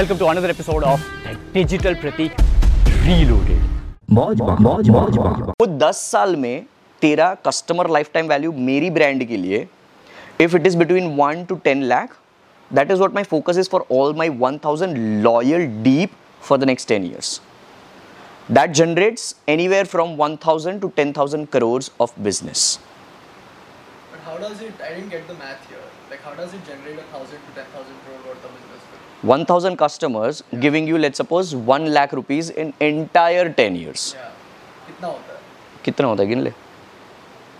Welcome to another episode of Digital Pratik Reloaded. वो 10 साल में तेरा कस्टमर लाइफ टाइम वैल्यू मेरी ब्रांड के लिए if it is between 1 to 10 lakh, that is what my focus is for all my 1000 loyal deep for the next 10 years. That generates anywhere from 1000 to 10,000 crores of business. But how does it, I didn't get the math here, like how does it generate 1000 to 10,000 crore worth of business? 1000 customers giving you, let's suppose, 1 lakh rupees in entire 10 years. Yeah. कितना होता है गिन ले?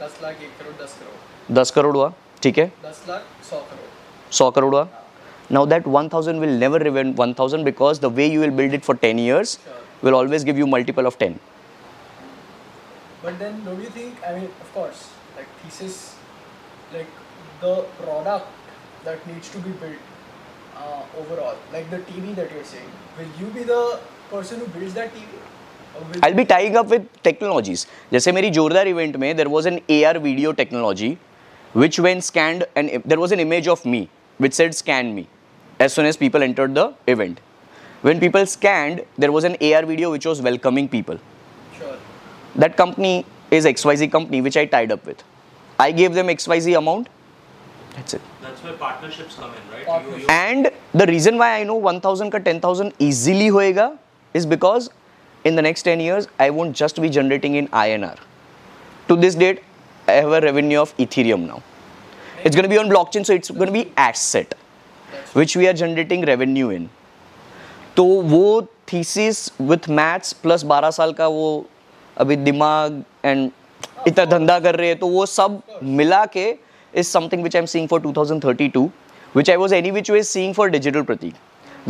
10 लाख 1 करोड़ 10 करोड़ 10 करोड़ हुआ, ठीक है? 10 lakh 100 crore 100 crore. Yeah. Now that 1000 will never remain 1000 because the way you will build it for 10 years sure. will always give you multiple of 10. But then don't you think, I mean, of course, like thesis, like the product that needs to be built overall, like the TV that you're saying, will you be the person who builds that TV? I'll be tying up with technologies. Jaise meri Jordar event mein, there was an AR video technology which when scanned, and there was an image of me which said scan me as soon as people entered the event. When people scanned, there was an AR video which was welcoming people. Sure. That company is XYZ company which I tied up with. I gave them XYZ amount, that's it. That's where partnerships come in, right? Partnerships. And the reason why I know 1000 ka 10,000 easily hoega is because in the next 10 years, I won't just be generating in INR. To this date, I have a revenue of Ethereum now. It's going to be on blockchain, so it's going to be asset, which we are generating revenue in. So, wo thesis with maths plus 12 साल का वो अभी दिमाग and इतना धंधा कर रहे हैं तो वो सब मिला के is something which I'm seeing for 2032, which I was any which way seeing for Digital Pratik.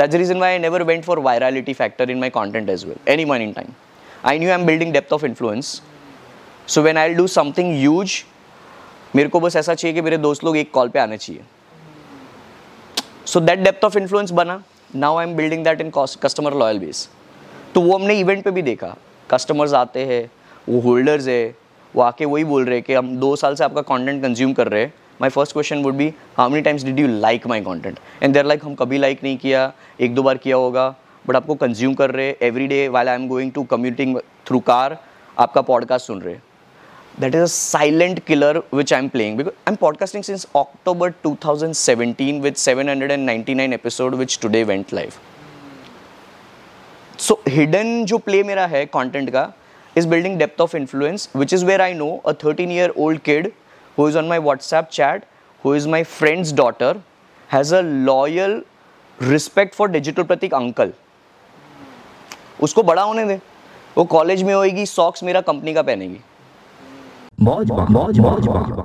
That's the reason why I never went for virality factor in my content as well. Any point in time, I knew I'm building depth of influence. So when I'll do something huge, मेरे को बस ऐसा चाहिए कि मेरे दोस्त लोग एक कॉल पे आने चाहिए. So that depth of influence बना. Now I'm building that in customer loyal base. तो वो हमने event पे भी देखा. Customers आते हैं, वो holders हैं, वो आके वही बोल रहे हैं कि हम 2 साल से आपका content consume कर रहे हैं. My first question would be how many times did you like my content? And they're like हम कभी like नहीं किया, 1-2 बार किया होगा. But आपको consume कर रहे हैं every day while I'm going to commuting through car, आपका podcast सुन रहे हैं. That is a silent killer which I'm playing because I'm podcasting since October 2017 with 799 episode which today went live. So hidden जो play मेरा है content का is building depth of influence, which is where I know a 13-year-old kid who is on my WhatsApp chat, who is my friend's daughter, has a loyal respect for Digital Pratik uncle. उसको बड़ा होने दे, वो college में होएगी, socks मेरा company का पहनेगी. मौज